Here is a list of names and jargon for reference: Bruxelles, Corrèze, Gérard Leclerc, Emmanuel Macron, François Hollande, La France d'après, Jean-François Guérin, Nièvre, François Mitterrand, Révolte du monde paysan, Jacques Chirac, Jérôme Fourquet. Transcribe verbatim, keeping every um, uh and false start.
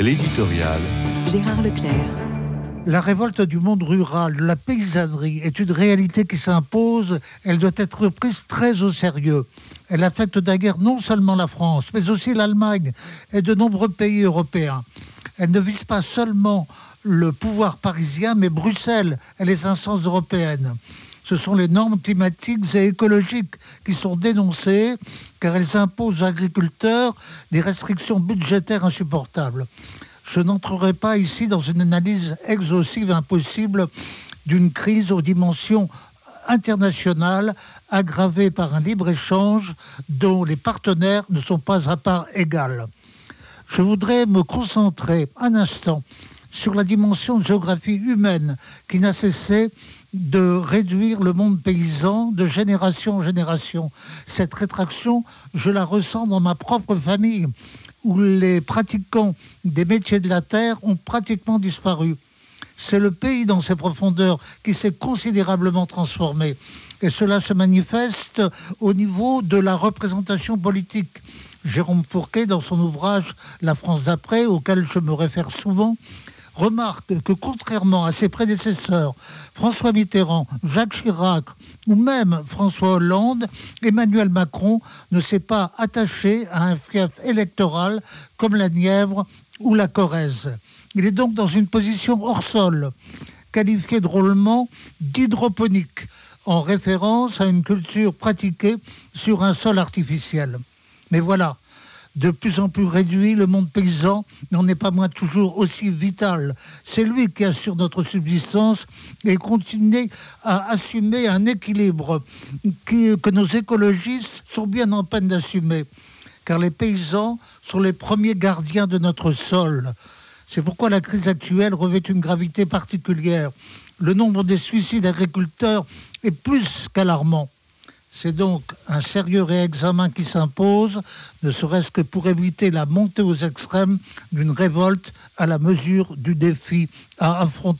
L'éditorial. Gérard Leclerc. La révolte du monde rural, de la paysannerie, est une réalité qui s'impose. Elle doit être prise très au sérieux. Elle affecte d'ailleurs non seulement la France, mais aussi l'Allemagne et de nombreux pays européens. Elle ne vise pas seulement le pouvoir parisien, mais Bruxelles et les instances européennes. Ce sont les normes climatiques et écologiques qui sont dénoncées, car elles imposent aux agriculteurs des restrictions budgétaires insupportables. Je n'entrerai pas ici dans une analyse exhaustive impossible d'une crise aux dimensions internationales aggravée par un libre-échange dont les partenaires ne sont pas à part égales. Je voudrais me concentrer un instant sur la dimension de géographie humaine qui n'a cessé de réduire le monde paysan de génération en génération. Cette rétraction, je la ressens dans ma propre famille, où les pratiquants des métiers de la terre ont pratiquement disparu. C'est le pays dans ses profondeurs qui s'est considérablement transformé. Et cela se manifeste au niveau de la représentation politique. Jérôme Fourquet, dans son ouvrage « La France d'après », auquel je me réfère souvent, remarque que contrairement à ses prédécesseurs, François Mitterrand, Jacques Chirac ou même François Hollande, Emmanuel Macron ne s'est pas attaché à un fief électoral comme la Nièvre ou la Corrèze. Il est donc dans une position hors sol, qualifiée drôlement d'hydroponique, en référence à une culture pratiquée sur un sol artificiel. Mais voilà, de plus en plus réduit, le monde paysan n'en est pas moins toujours aussi vital. C'est lui qui assure notre subsistance et continue à assumer un équilibre qui, que nos écologistes sont bien en peine d'assumer. Car les paysans sont les premiers gardiens de notre sol. C'est pourquoi la crise actuelle revêt une gravité particulière. Le nombre des suicides agriculteurs est plus qu'alarmant. C'est donc un sérieux réexamen qui s'impose, ne serait-ce que pour éviter la montée aux extrêmes d'une révolte à la mesure du défi à affronter.